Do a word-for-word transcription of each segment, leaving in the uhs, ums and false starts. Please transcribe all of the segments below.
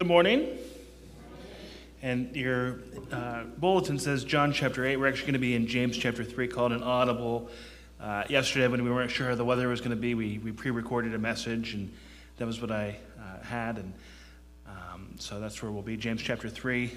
Good morning. And your uh, bulletin says John chapter eight. We're actually going to be in James chapter three, called an audible. Uh, yesterday, when we weren't sure how the weather was going to be, we, we pre-recorded a message, and that was what I uh, had. And um, so that's where we'll be, James chapter three.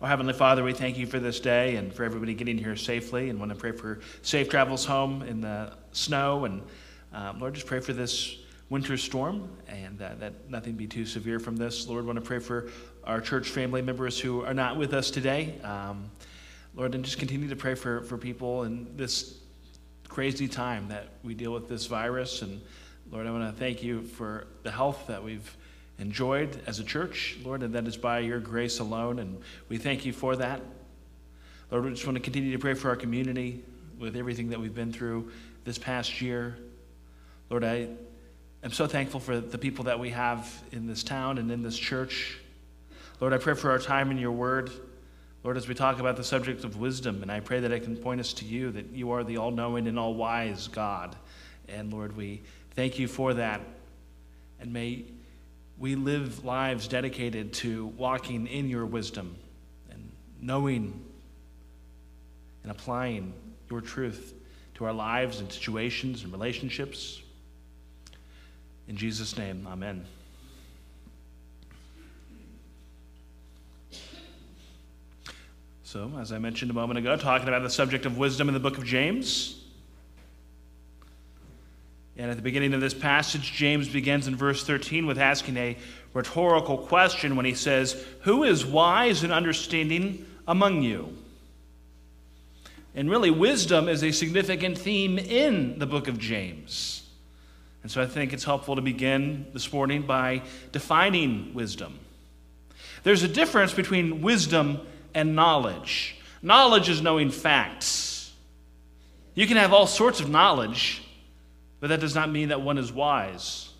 Our Heavenly Father, we thank you for this day and for everybody getting here safely, and want to pray for safe travels home in the snow. And um, Lord, just pray for this winter storm and uh, that nothing be too severe from this. Lord, want to pray for our church family members who are not with us today. Um, Lord, and just continue to pray for, for people in this crazy time that we deal with this virus. And Lord, I want to thank you for the health that we've enjoyed as a church, Lord, and that is by your grace alone, and we thank you for that. Lord, we just want to continue to pray for our community with everything that we've been through this past year. Lord, I am so thankful for the people that we have in this town and in this church. Lord, I pray for our time in your word. Lord, as we talk about the subject of wisdom, and I pray that I can point us to you, that you are the all-knowing and all-wise God. And Lord, we thank you for that, and may we live lives dedicated to walking in your wisdom and knowing and applying your truth to our lives and situations and relationships. In Jesus' name, amen. So, as I mentioned a moment ago, talking about the subject of wisdom in the book of James. And at the beginning of this passage, James begins in verse thirteen with asking a rhetorical question when he says, who is wise and understanding among you? And really, wisdom is a significant theme in the book of James. And so I think it's helpful to begin this morning by defining wisdom. There's a difference between wisdom and knowledge. Knowledge is knowing facts. You can have all sorts of knowledge, but that does not mean that one is wise.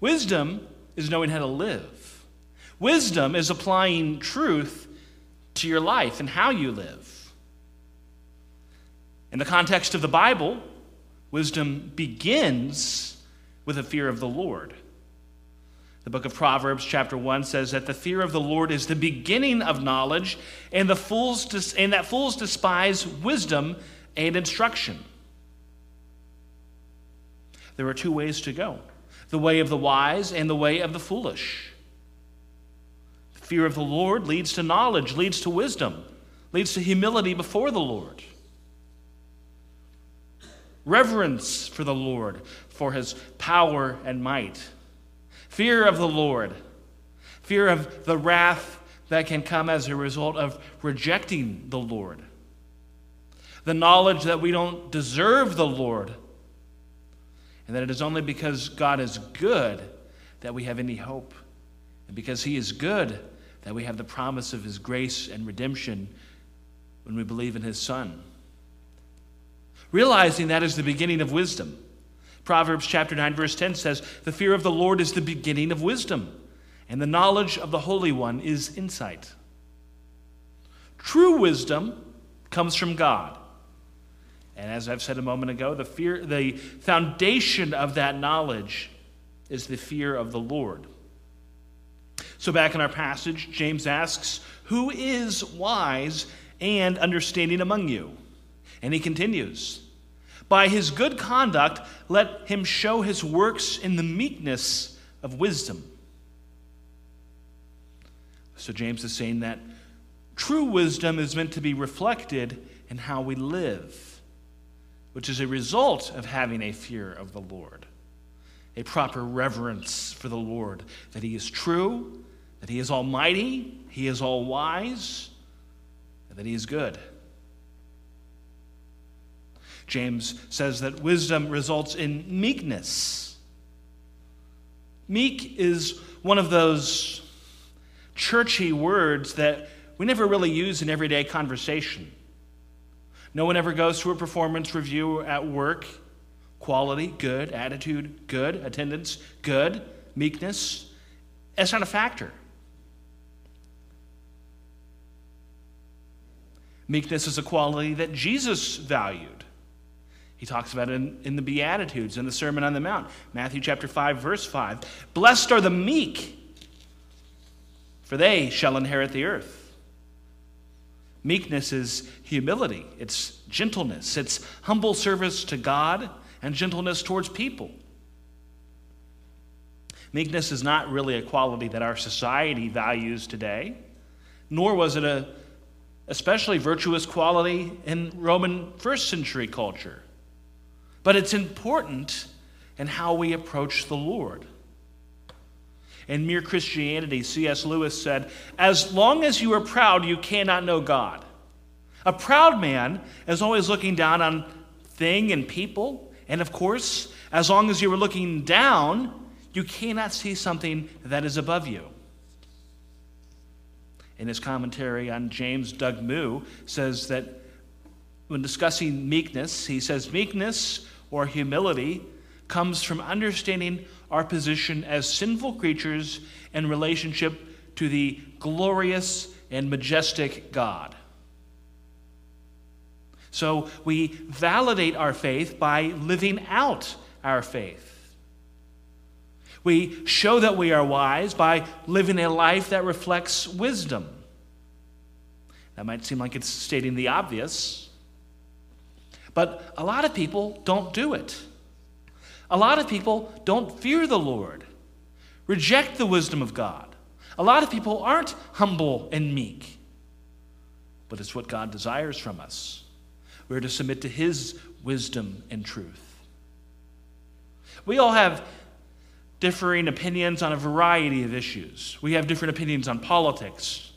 Wisdom is knowing how to live. Wisdom is applying truth to your life and how you live. In the context of the Bible, wisdom begins with a fear of the Lord. The book of Proverbs chapter one says that the fear of the Lord is the beginning of knowledge, and the fools dis- and that fools despise wisdom and instruction. There are two ways to go, the way of the wise and the way of the foolish. The fear of the Lord leads to knowledge, leads to wisdom, leads to humility before the Lord. Reverence for the Lord, for his power and might. Fear of the Lord, fear of the wrath that can come as a result of rejecting the Lord. The knowledge that we don't deserve the Lord, and that it is only because God is good that we have any hope. And because he is good, that we have the promise of his grace and redemption when we believe in his Son. Realizing that is the beginning of wisdom. Proverbs chapter nine, verse ten says, the fear of the Lord is the beginning of wisdom, and the knowledge of the Holy One is insight. True wisdom comes from God. And as I've said a moment ago, the fear, the foundation of that knowledge is the fear of the Lord. So back in our passage, James asks, "Who is wise and understanding among you?" And he continues, "By his good conduct, let him show his works in the meekness of wisdom." So James is saying that true wisdom is meant to be reflected in how we live, which is a result of having a fear of the Lord, a proper reverence for the Lord, that he is true, that he is almighty, he is all wise, and that he is good. James says that wisdom results in meekness. Meek is one of those churchy words that we never really use in everyday conversation. No one ever goes through a performance review at work. Quality, good. Attitude, good. Attendance, good. Meekness, that's not a factor. Meekness is a quality that Jesus valued. He talks about it in, in the Beatitudes, in the Sermon on the Mount. Matthew chapter five, verse five. "Blessed are the meek, for they shall inherit the earth." Meekness is humility, it's gentleness, it's humble service to God and gentleness towards people. Meekness is not really a quality that our society values today, nor was it a especially virtuous quality in Roman first century culture. But it's important in how we approach the Lord. In Mere Christianity, C S Lewis said, "As long as you are proud, you cannot know God. A proud man is always looking down on thing and people. And of course, as long as you are looking down, you cannot see something that is above you." In his commentary on James, Doug Moo says that when discussing meekness, he says, "Meekness or humility comes from understanding our position as sinful creatures in relationship to the glorious and majestic God." So we validate our faith by living out our faith. We show that we are wise by living a life that reflects wisdom. That might seem like it's stating the obvious, but a lot of people don't do it. A lot of people don't fear the Lord, reject the wisdom of God. A lot of people aren't humble and meek, but it's what God desires from us. We're to submit to his wisdom and truth. We all have differing opinions on a variety of issues. We have different opinions on politics.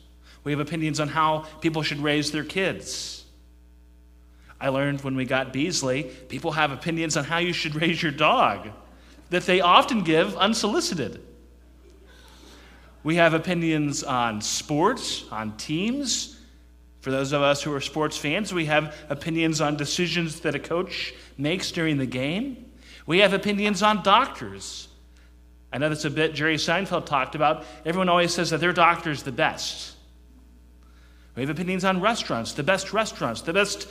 We have opinions on how people should raise their kids. I learned when we got Beasley, people have opinions on how you should raise your dog that they often give unsolicited. We have opinions on sports, on teams. For those of us who are sports fans, we have opinions on decisions that a coach makes during the game. We have opinions on doctors. I know that's a bit Jerry Seinfeld talked about. Everyone always says that their doctor's the best. We have opinions on restaurants, the best restaurants, the best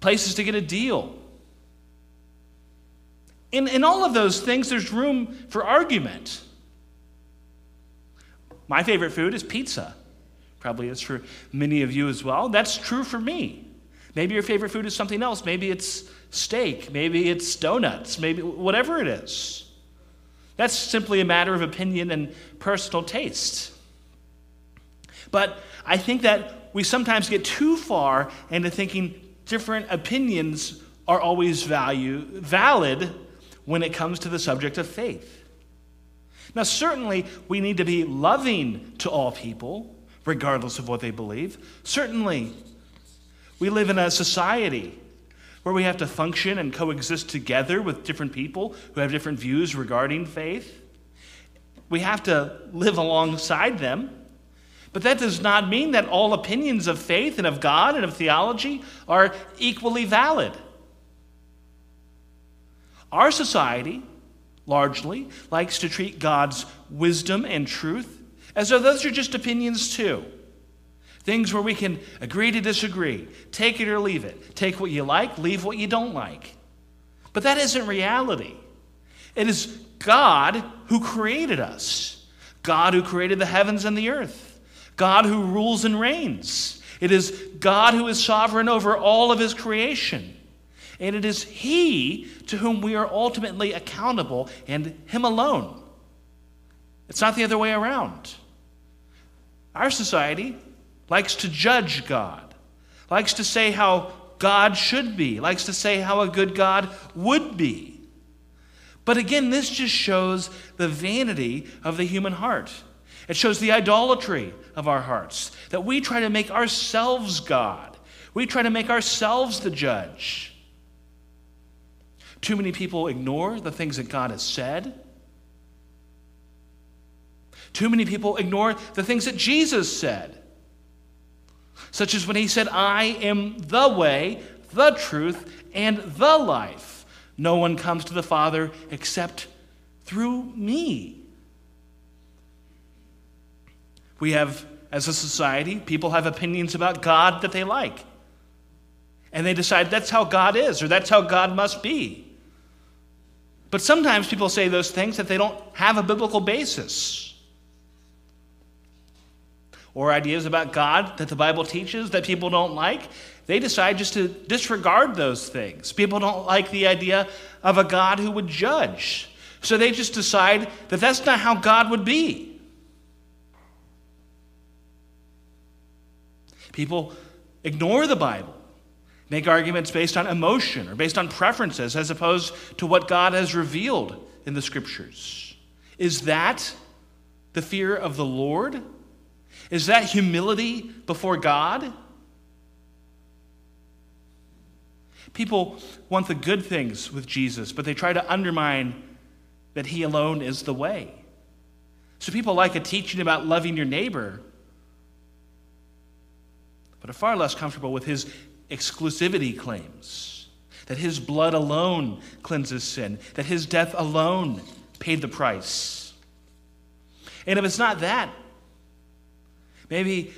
places to get a deal. In, in all of those things, there's room for argument. My favorite food is pizza. Probably is for many of you as well. That's true for me. Maybe your favorite food is something else. Maybe it's steak. Maybe it's donuts. Maybe whatever it is. That's simply a matter of opinion and personal taste. But I think that we sometimes get too far into thinking different opinions are always value, valid when it comes to the subject of faith. Now, certainly, we need to be loving to all people, regardless of what they believe. Certainly, we live in a society where we have to function and coexist together with different people who have different views regarding faith. We have to live alongside them. But that does not mean that all opinions of faith and of God and of theology are equally valid. Our society, largely, likes to treat God's wisdom and truth as though those are just opinions too. Things where we can agree to disagree, take it or leave it, take what you like, leave what you don't like. But that isn't reality. It is God who created us. God who created the heavens and the earth, God who rules and reigns. It is God who is sovereign over all of his creation. And it is he to whom we are ultimately accountable, and him alone. It's not the other way around. Our society likes to judge God, likes to say how God should be, likes to say how a good God would be. But again, this just shows the vanity of the human heart. It shows the idolatry of our hearts, that we try to make ourselves God. We try to make ourselves the judge. Too many people ignore the things that God has said. Too many people ignore the things that Jesus said, such as when he said, "I am the way, the truth, and the life. No one comes to the Father except through me." We have, as a society, people have opinions about God that they like. And they decide that's how God is, or that's how God must be. But sometimes people say those things that they don't have a biblical basis, or ideas about God that the Bible teaches that people don't like. They decide just to disregard those things. People don't like the idea of a God who would judge. So they just decide that that's not how God would be. People ignore the Bible, make arguments based on emotion or based on preferences as opposed to what God has revealed in the Scriptures. Is that the fear of the Lord? Is that humility before God? People want the good things with Jesus, but they try to undermine that he alone is the way. So people like a teaching about loving your neighbor, but are far less comfortable with his exclusivity claims, that his blood alone cleanses sin, that his death alone paid the price. And if it's not that, maybe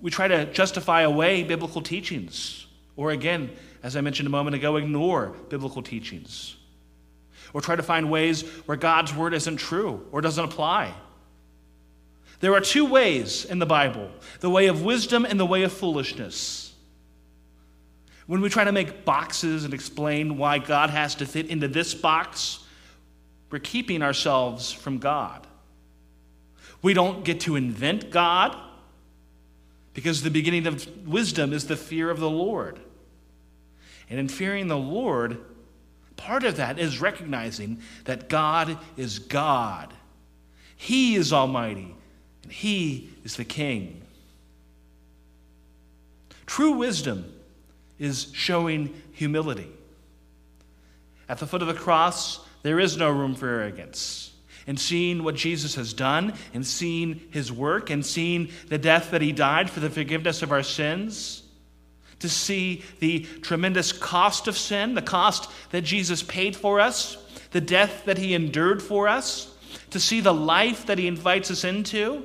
we try to justify away biblical teachings, or again, as I mentioned a moment ago, ignore biblical teachings, or try to find ways where God's word isn't true or doesn't apply. There are two ways in the Bible, the way of wisdom and the way of foolishness. When we try to make boxes and explain why God has to fit into this box, we're keeping ourselves from God. We don't get to invent God, because the beginning of wisdom is the fear of the Lord. And in fearing the Lord, part of that is recognizing that God is God. He is almighty, and he is the king. True wisdom is showing humility. At the foot of the cross, there is no room for arrogance. And seeing what Jesus has done, and seeing his work, and seeing the death that he died for the forgiveness of our sins, to see the tremendous cost of sin, the cost that Jesus paid for us, the death that he endured for us, to see the life that he invites us into,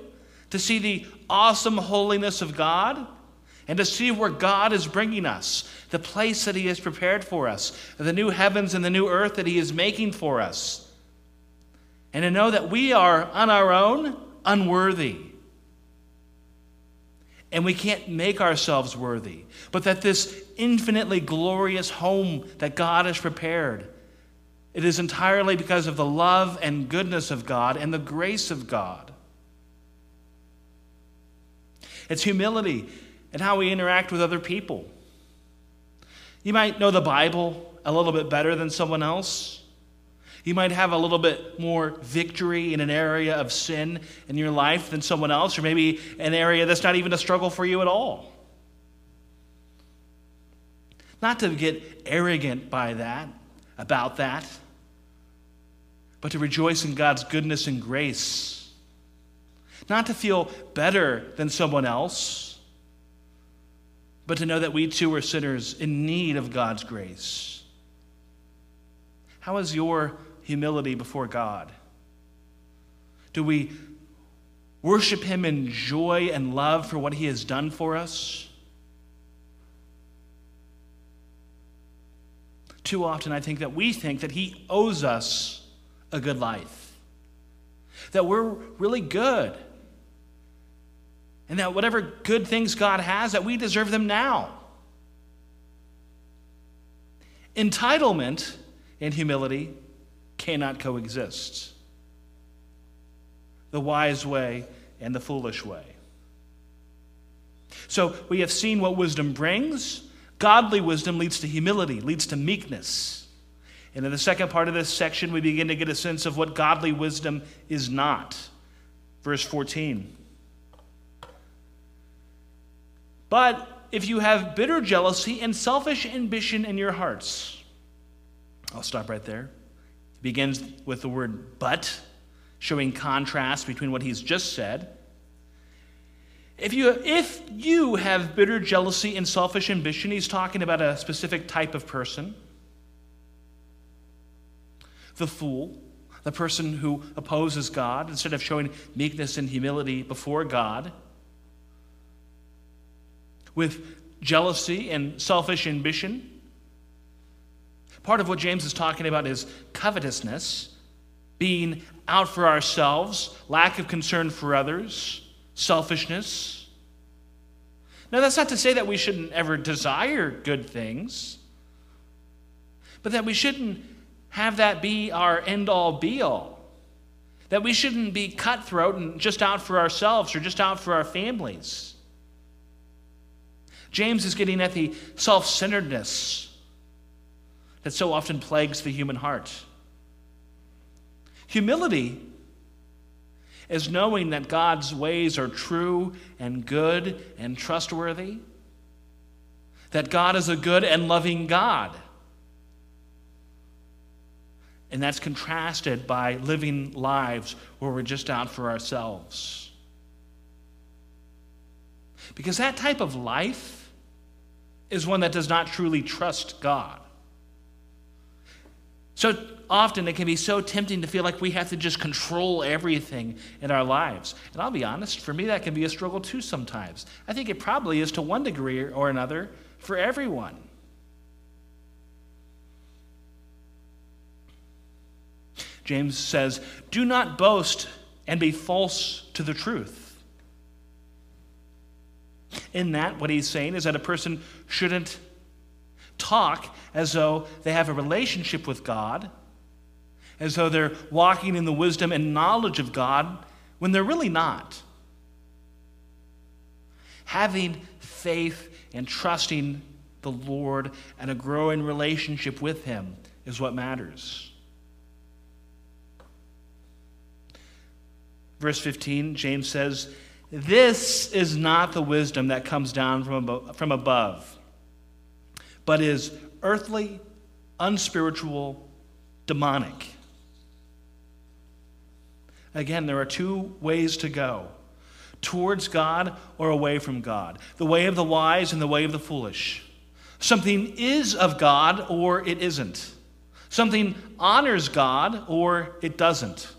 to see the awesome holiness of God, and to see where God is bringing us, the place that he has prepared for us, the new heavens and the new earth that he is making for us. And to know that we are, on our own, unworthy. And we can't make ourselves worthy. But that this infinitely glorious home that God has prepared, it is entirely because of the love and goodness of God and the grace of God. It's humility and how we interact with other people. You might know the Bible a little bit better than someone else. You might have a little bit more victory in an area of sin in your life than someone else, or maybe an area that's not even a struggle for you at all. Not to get arrogant by that, about that, but to rejoice in God's goodness and grace. Not to feel better than someone else, but to know that we too are sinners in need of God's grace. How is your humility before God? Do we worship him in joy and love for what he has done for us? Too often I think that we think that he owes us a good life, that we're really good, and that whatever good things God has, that we deserve them now. Entitlement and humility cannot coexist. The wise way and the foolish way. So we have seen what wisdom brings. Godly wisdom leads to humility, leads to meekness. And in the second part of this section, we begin to get a sense of what godly wisdom is not. Verse fourteen. But if you have bitter jealousy and selfish ambition in your hearts. I'll stop right there. It begins with the word but, showing contrast between what he's just said. If you, if you have bitter jealousy and selfish ambition, he's talking about a specific type of person. The fool, the person who opposes God, instead of showing meekness and humility before God. With jealousy and selfish ambition. Part of what James is talking about is covetousness, being out for ourselves, lack of concern for others, selfishness. Now, that's not to say that we shouldn't ever desire good things, but that we shouldn't have that be our end-all, be-all. That we shouldn't be cutthroat and just out for ourselves or just out for our families. James is getting at the self-centeredness that so often plagues the human heart. Humility is knowing that God's ways are true and good and trustworthy, that God is a good and loving God. And that's contrasted by living lives where we're just out for ourselves. Because that type of life is one that does not truly trust God. So often it can be so tempting to feel like we have to just control everything in our lives. And I'll be honest, for me that can be a struggle too sometimes. I think it probably is to one degree or another for everyone. James says, do not boast and be false to the truth. In that, what he's saying is that a person shouldn't talk as though they have a relationship with God, as though they're walking in the wisdom and knowledge of God, when they're really not. Having faith and trusting the Lord and a growing relationship with Him is what matters. Verse fifteen, James says, this is not the wisdom that comes down from above, from above, but is earthly, unspiritual, demonic. Again, there are two ways to go, towards God or away from God, the way of the wise and the way of the foolish. Something is of God or it isn't. Something honors God or it doesn't.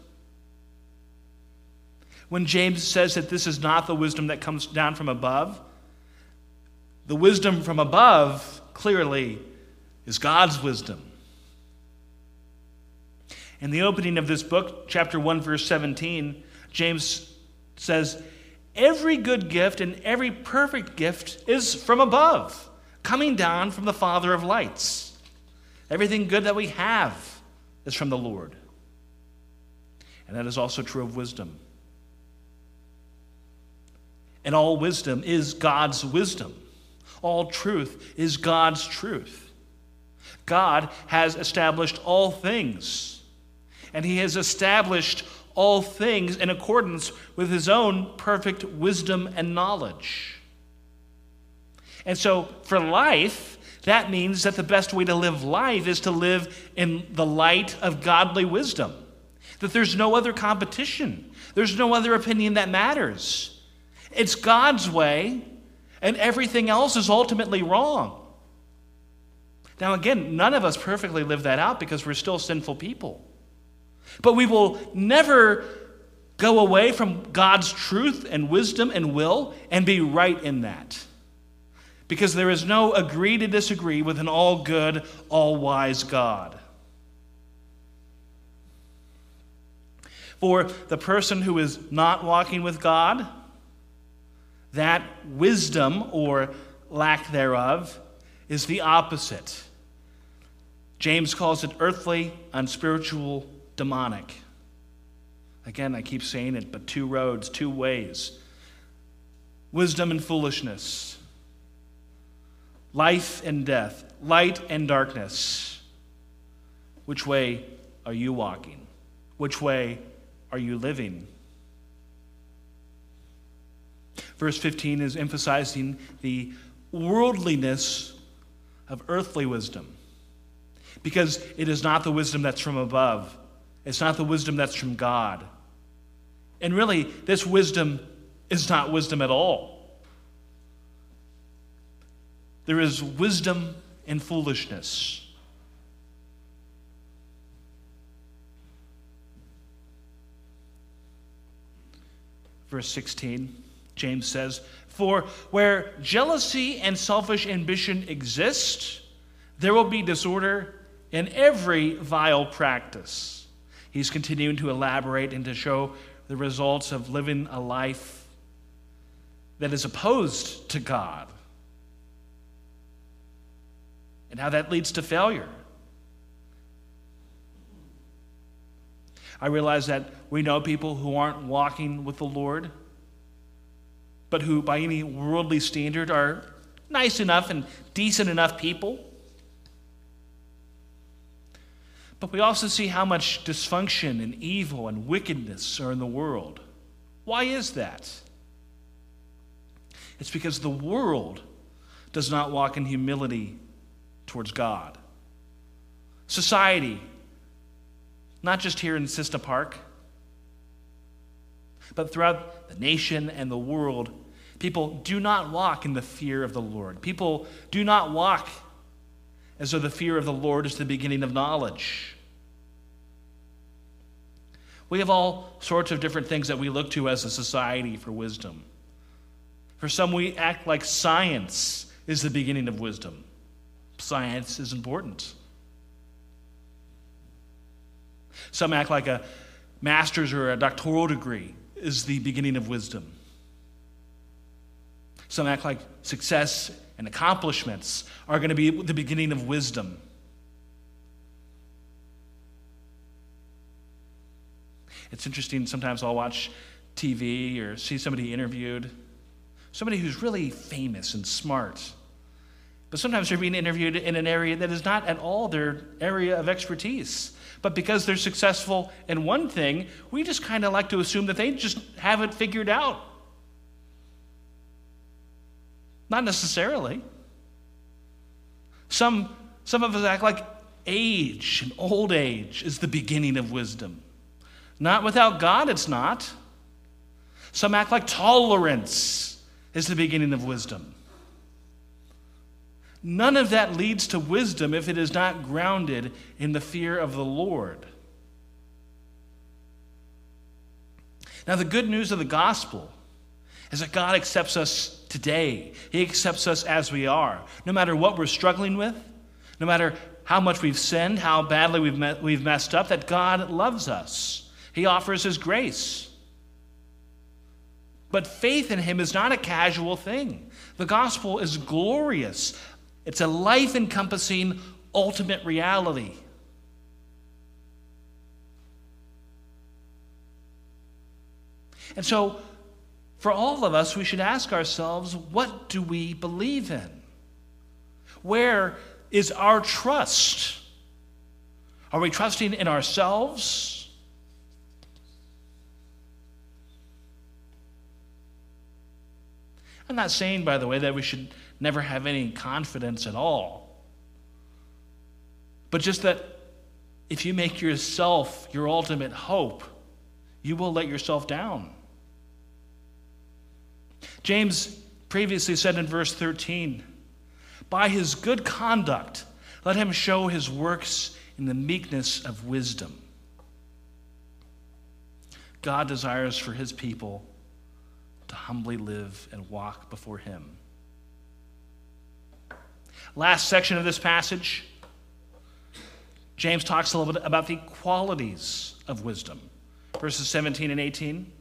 When James says that this is not the wisdom that comes down from above, the wisdom from above clearly is God's wisdom. In the opening of this book, chapter one, verse seventeen, James says, every good gift and every perfect gift is from above, coming down from the Father of lights. Everything good that we have is from the Lord. And that is also true of wisdom. And all wisdom is God's wisdom. All truth is God's truth. God has established all things, and He has established all things in accordance with His own perfect wisdom and knowledge. And so for life, that means that the best way to live life is to live in the light of godly wisdom, that there's no other competition, there's no other opinion that matters. It's God's way, and everything else is ultimately wrong. Now again, none of us perfectly live that out because we're still sinful people. But we will never go away from God's truth and wisdom and will and be right in that. Because there is no agree to disagree with an all-good, all-wise God. for the person who is not walking with God, that wisdom, or lack thereof, is the opposite. James calls it earthly, unspiritual, demonic. Again, I keep saying it, but two roads, two ways. Wisdom and foolishness. Life and death. Light and darkness. Which way are you walking? Which way are you living? Verse fifteen is emphasizing the worldliness of earthly wisdom, because it is not the wisdom that's from above. It's not the wisdom that's from God. And really, this wisdom is not wisdom at all. There is wisdom and foolishness. Verse sixteen, James says, "For where jealousy and selfish ambition exist, there will be disorder in every vile practice." He's continuing to elaborate and to show the results of living a life that is opposed to God, and how that leads to failure. I realize that we know people who aren't walking with the Lord, but who by any worldly standard are nice enough and decent enough people. But we also see how much dysfunction and evil and wickedness are in the world. Why is that? It's because the world does not walk in humility towards God. Society, not just here in Cessna Park, but throughout the nation and the world, people do not walk in the fear of the Lord. People do not walk as though the fear of the Lord is the beginning of knowledge. We have all sorts of different things that we look to as a society for wisdom. For some, we act like science is the beginning of wisdom. Science is important. Some act like a master's or a doctoral degree is the beginning of wisdom. Some act like success and accomplishments are going to be the beginning of wisdom. It's interesting, sometimes I'll watch T V or see somebody interviewed, somebody who's really famous and smart, but sometimes they're being interviewed in an area that is not at all their area of expertise. But because they're successful in one thing, we just kind of like to assume that they just have it figured out. Not necessarily. Some, some of us act like age and old age is the beginning of wisdom. Not without God, it's not. Some act like tolerance is the beginning of wisdom. None of that leads to wisdom if it is not grounded in the fear of the Lord. Now, the good news of the gospel is that God accepts us today. He accepts us as we are, no matter what we're struggling with, no matter how much we've sinned, how badly we've me- we've messed up, that God loves us. He offers his grace. But faith in him is not a casual thing. The gospel is glorious. It's a life-encompassing, ultimate reality. And so, for all of us, we should ask ourselves, what do we believe in? Where is our trust? Are we trusting in ourselves? I'm not saying, by the way, that we should never have any confidence at all, but just that if you make yourself your ultimate hope, you will let yourself down. James previously said in verse thirteen, "By his good conduct, let him show his works in the meekness of wisdom." God desires for his people to humbly live and walk before him. Last section of this passage, James talks a little bit about the qualities of wisdom. verses seventeen and eighteen.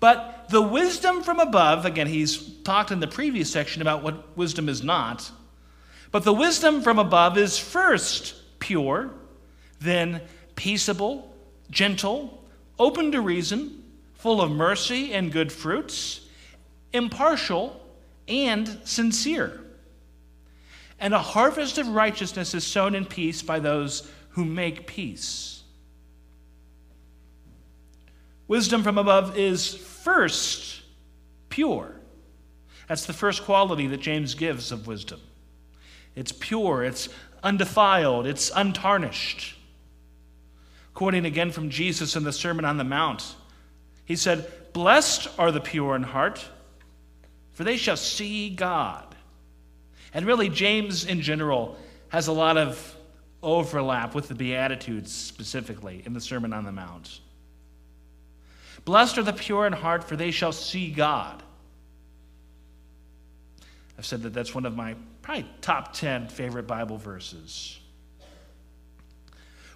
But the wisdom from above, again, he's talked in the previous section about what wisdom is not. But the wisdom from above is first pure, then peaceable, gentle, open to reason, full of mercy and good fruits, impartial and sincere. And a harvest of righteousness is sown in peace by those who make peace. Wisdom from above is first pure. That's the first quality that James gives of wisdom. It's pure, it's undefiled, it's untarnished. Quoting again from Jesus in the Sermon on the Mount, he said, "Blessed are the pure in heart, for they shall see God." And really, James in general has a lot of overlap with the Beatitudes specifically in the Sermon on the Mount. Blessed are the pure in heart, for they shall see God. I've said that that's one of my probably top ten favorite Bible verses.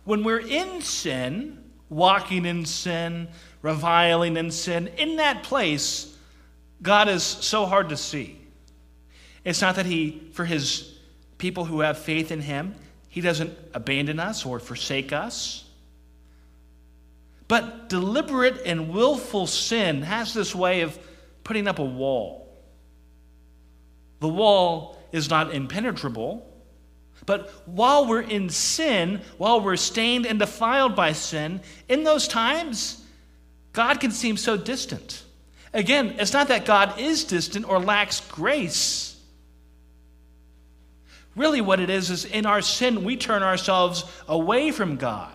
When we're in sin, walking in sin, reviling in sin, in that place, God is so hard to see. It's not that he, for his people who have faith in him, he doesn't abandon us or forsake us. But deliberate and willful sin has this way of putting up a wall. The wall is not impenetrable, but while we're in sin, while we're stained and defiled by sin, in those times, God can seem so distant. Again, it's not that God is distant or lacks grace. Really what it is, is in our sin, we turn ourselves away from God.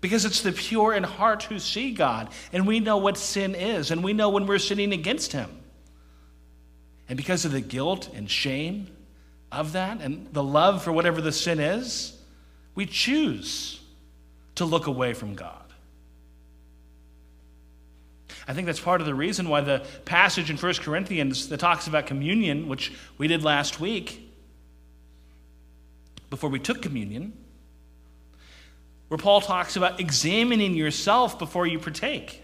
Because it's the pure in heart who see God, and we know what sin is, and we know when we're sinning against him. And because of the guilt and shame of that and the love for whatever the sin is, we choose to look away from God. I think that's part of the reason why the passage in First Corinthians that talks about communion, which we did last week, before we took communion, where Paul talks about examining yourself before you partake,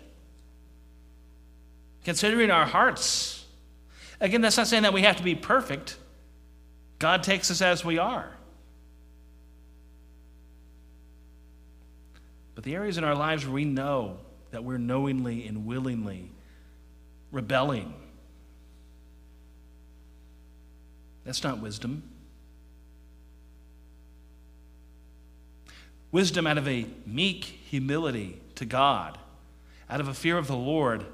considering our hearts. Again, that's not saying that we have to be perfect. God takes us as we are. But the areas in our lives where we know that we're knowingly and willingly rebelling, that's not wisdom. Wisdom out of a meek humility to God, out of a fear of the Lord,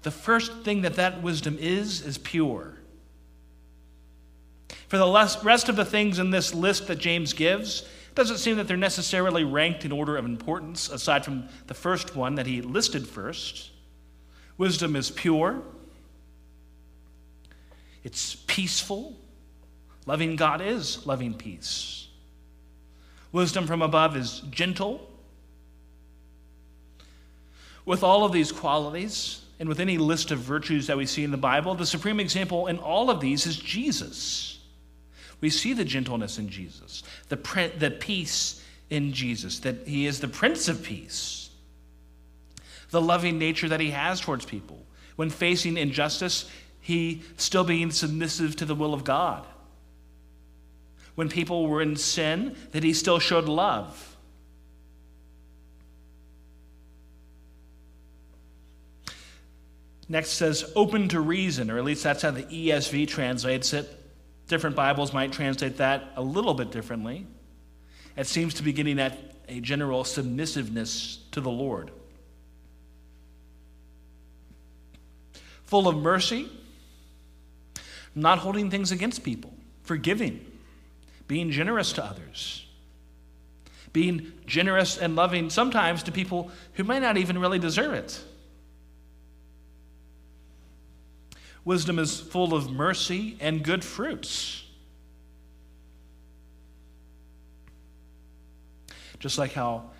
the first thing that that wisdom is, is pure. For the rest of the things in this list that James gives, it doesn't seem that they're necessarily ranked in order of importance, aside from the first one that he listed first. Wisdom is pure. It's peaceful. Loving God is loving peace. Wisdom from above is gentle. With all of these qualities, and with any list of virtues that we see in the Bible, the supreme example in all of these is Jesus. We see the gentleness in Jesus, the, pre- the peace in Jesus, that he is the Prince of Peace, the loving nature that he has towards people. When facing injustice, he still being submissive to the will of God. When people were in sin, that he still showed love. Next says, open to reason, or at least that's how the E S V translates it. Different Bibles might translate that a little bit differently. It seems to be getting at a general submissiveness to the Lord. Full of mercy, not holding things against people, forgiving, being generous to others, being generous and loving sometimes to people who might not even really deserve it. Wisdom is full of mercy and good fruits. Just like how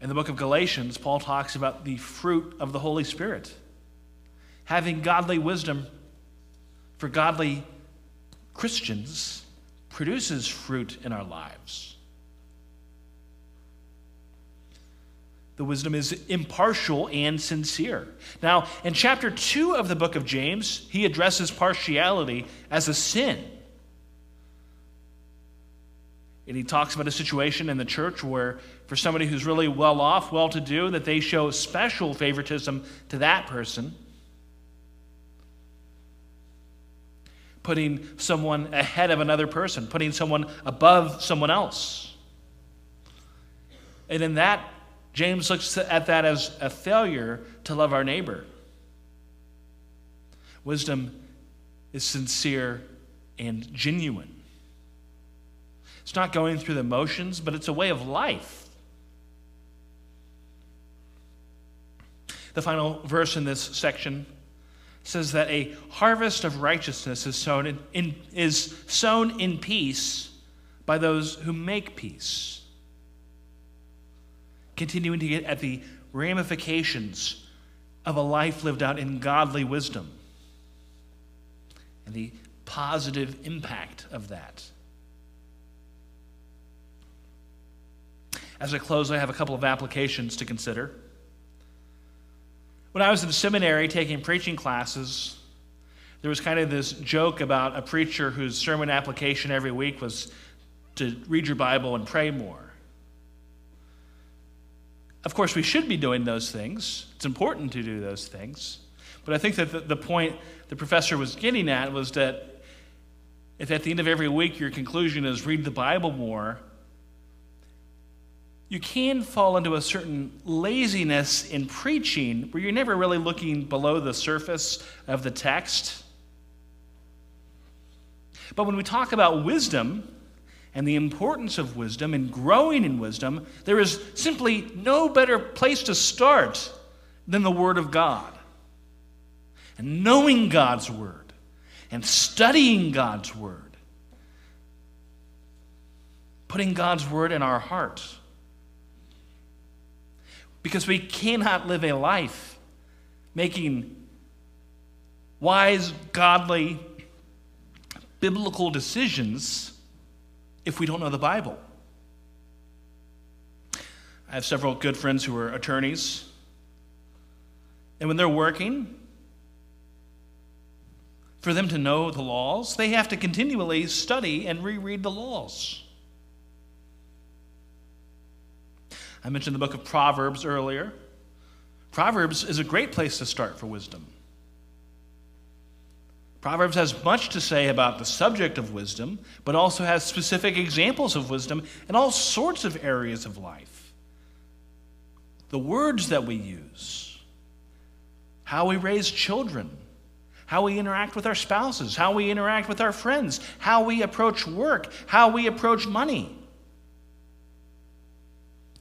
in the book of Galatians, Paul talks about the fruit of the Holy Spirit. Having godly wisdom for godly Christians produces fruit in our lives. The wisdom is impartial and sincere. Now, in chapter two of the book of James, he addresses partiality as a sin. And he talks about a situation in the church where for somebody who's really well off, well to do, that they show special favoritism to that person, putting someone ahead of another person, putting someone above someone else. And in that, James looks at that as a failure to love our neighbor. Wisdom is sincere and genuine. It's not going through the motions, but it's a way of life. The final verse in this section says that a harvest of righteousness is sown in, in, is sown in peace by those who make peace. Continuing to get at the ramifications of a life lived out in godly wisdom and the positive impact of that. As I close, I have a couple of applications to consider. When I was in seminary taking preaching classes, there was kind of this joke about a preacher whose sermon application every week was to read your Bible and pray more. Of course, we should be doing those things. It's important to do those things. But I think that the, the point the professor was getting at was that if at the end of every week your conclusion is read the Bible more, you can fall into a certain laziness in preaching where you're never really looking below the surface of the text. But when we talk about wisdom and the importance of wisdom and growing in wisdom, there is simply no better place to start than the Word of God. And knowing God's Word and studying God's Word, putting God's Word in our hearts. Because we cannot live a life making wise, godly, biblical decisions if we don't know the Bible. I have several good friends who are attorneys, and when they're working, for them to know the laws, they have to continually study and reread the laws. I mentioned the book of Proverbs earlier. Proverbs is a great place to start for wisdom. Proverbs has much to say about the subject of wisdom, but also has specific examples of wisdom in all sorts of areas of life. The words that we use, how we raise children, how we interact with our spouses, how we interact with our friends, how we approach work, how we approach money.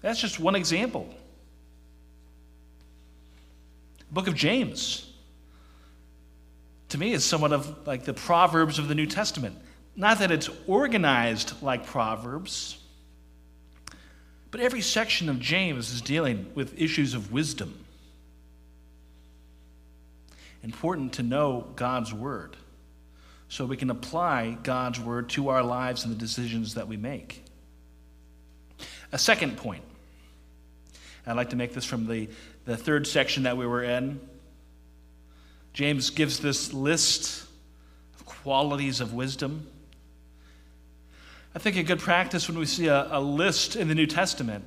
That's just one example. The book of James, to me, is somewhat of like the Proverbs of the New Testament. Not that it's organized like Proverbs, but every section of James is dealing with issues of wisdom. Important to know God's word so we can apply God's word to our lives and the decisions that we make. A second point. I'd like to make this from the, the third section that we were in. James gives this list of qualities of wisdom. I think a good practice when we see a, a list in the New Testament,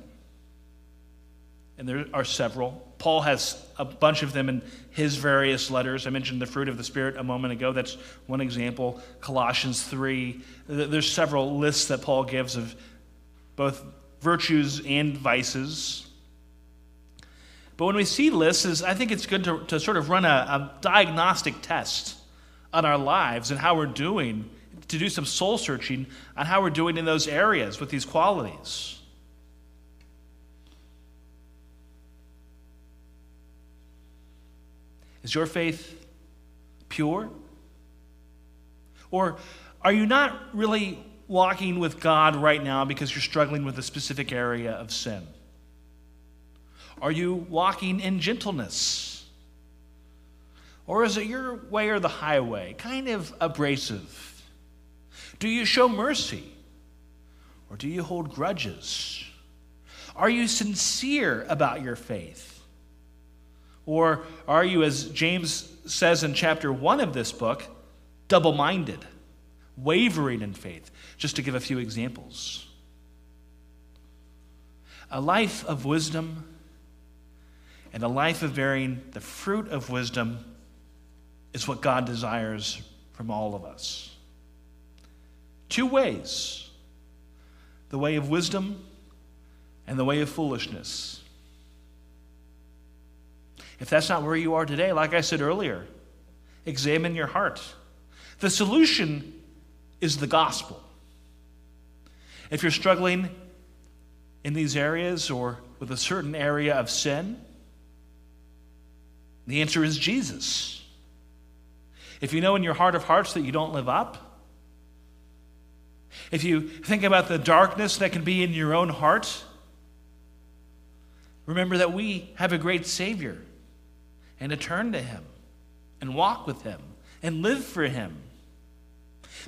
and there are several. Paul has a bunch of them in his various letters. I mentioned the fruit of the Spirit a moment ago. That's one example. Colossians three. There's several lists that Paul gives of both virtues and vices. But when we see lists, is I think it's good to, to sort of run a, a diagnostic test on our lives and how we're doing, to do some soul searching on how we're doing in those areas with these qualities. Is your faith pure? Or are you not really walking with God right now because you're struggling with a specific area of sin? Are you walking in gentleness? Or is it your way or the highway, kind of abrasive? Do you show mercy? Or do you hold grudges? Are you sincere about your faith? Or are you, as James says in chapter one of this book, double-minded, wavering in faith? Just to give a few examples. A life of wisdom and a life of bearing the fruit of wisdom is what God desires from all of us. Two ways: the way of wisdom and the way of foolishness. If that's not where you are today, like I said earlier, examine your heart. The solution is the gospel. If you're struggling in these areas or with a certain area of sin, the answer is Jesus. If you know in your heart of hearts that you don't live up, if you think about the darkness that can be in your own heart, remember that we have a great Savior, and to turn to Him and walk with Him and live for Him.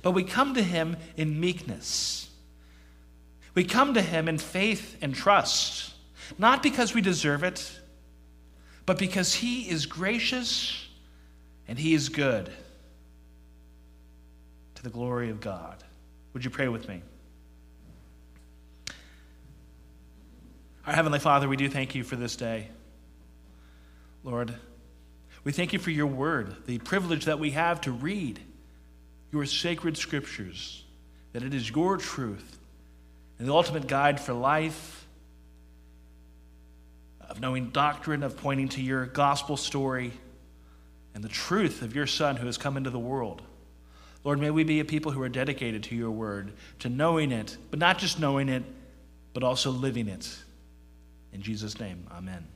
But we come to Him in meekness. We come to Him in faith and trust, not because we deserve it, but because He is gracious and He is good, to the glory of God. Would you pray with me? Our Heavenly Father, we do thank you for this day. Lord, we thank you for your word, the privilege that we have to read your sacred scriptures, that it is your truth and the ultimate guide for life, of knowing doctrine, of pointing to your gospel story and the truth of your Son who has come into the world. Lord, may we be a people who are dedicated to your word, to knowing it, but not just knowing it, but also living it. In Jesus' name, amen.